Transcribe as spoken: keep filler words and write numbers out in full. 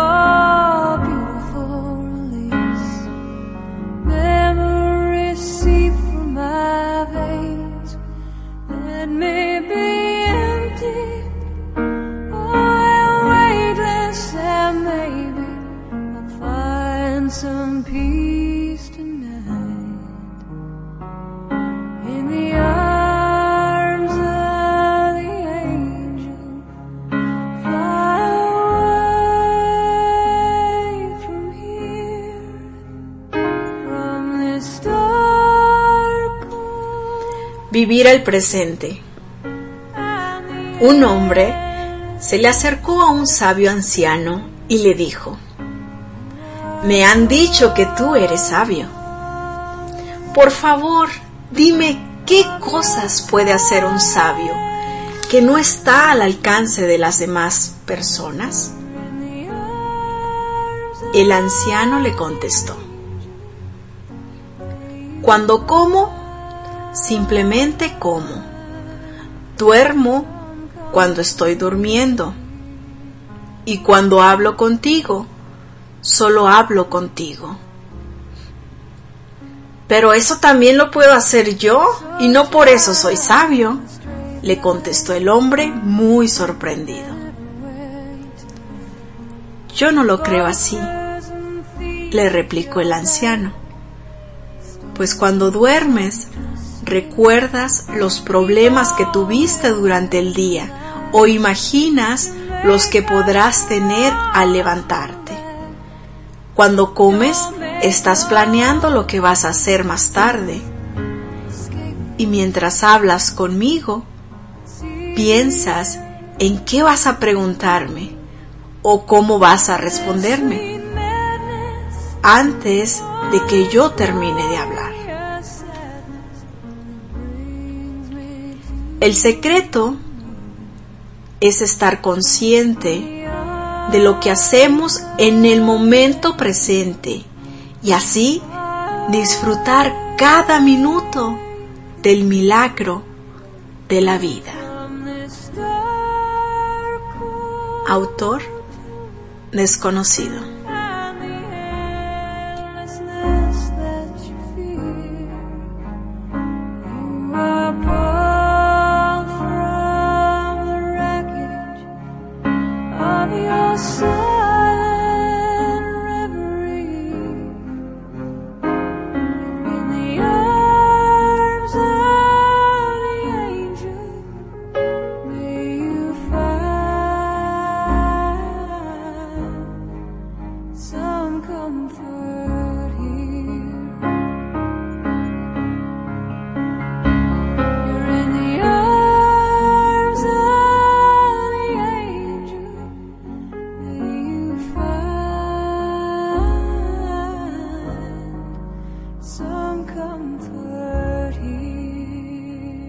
Oh, beautiful release. Memories seep through my veins. Let me be empty. Oh, and weightless, and maybe I'll find some peace tonight in the arms. Vivir el presente. Un hombre se le acercó a un sabio anciano y le dijo: me han dicho que tú eres sabio. Por favor, dime qué cosas puede hacer un sabio que no está al alcance de las demás personas. El anciano le contestó: cuando como, simplemente como. Duermo cuando estoy durmiendo. Y cuando hablo contigo, solo hablo contigo. Pero eso también lo puedo hacer yo, y no por eso soy sabio, le contestó el hombre muy sorprendido. Yo no lo creo así, le replicó el anciano. Pues cuando duermes, recuerdas los problemas que tuviste durante el día o imaginas los que podrás tener al levantarte. Cuando comes, estás planeando lo que vas a hacer más tarde. Y mientras hablas conmigo, piensas en qué vas a preguntarme o cómo vas a responderme antes de que yo termine de hablar. El secreto es estar consciente de lo que hacemos en el momento presente y así disfrutar cada minuto del milagro de la vida. Autor desconocido.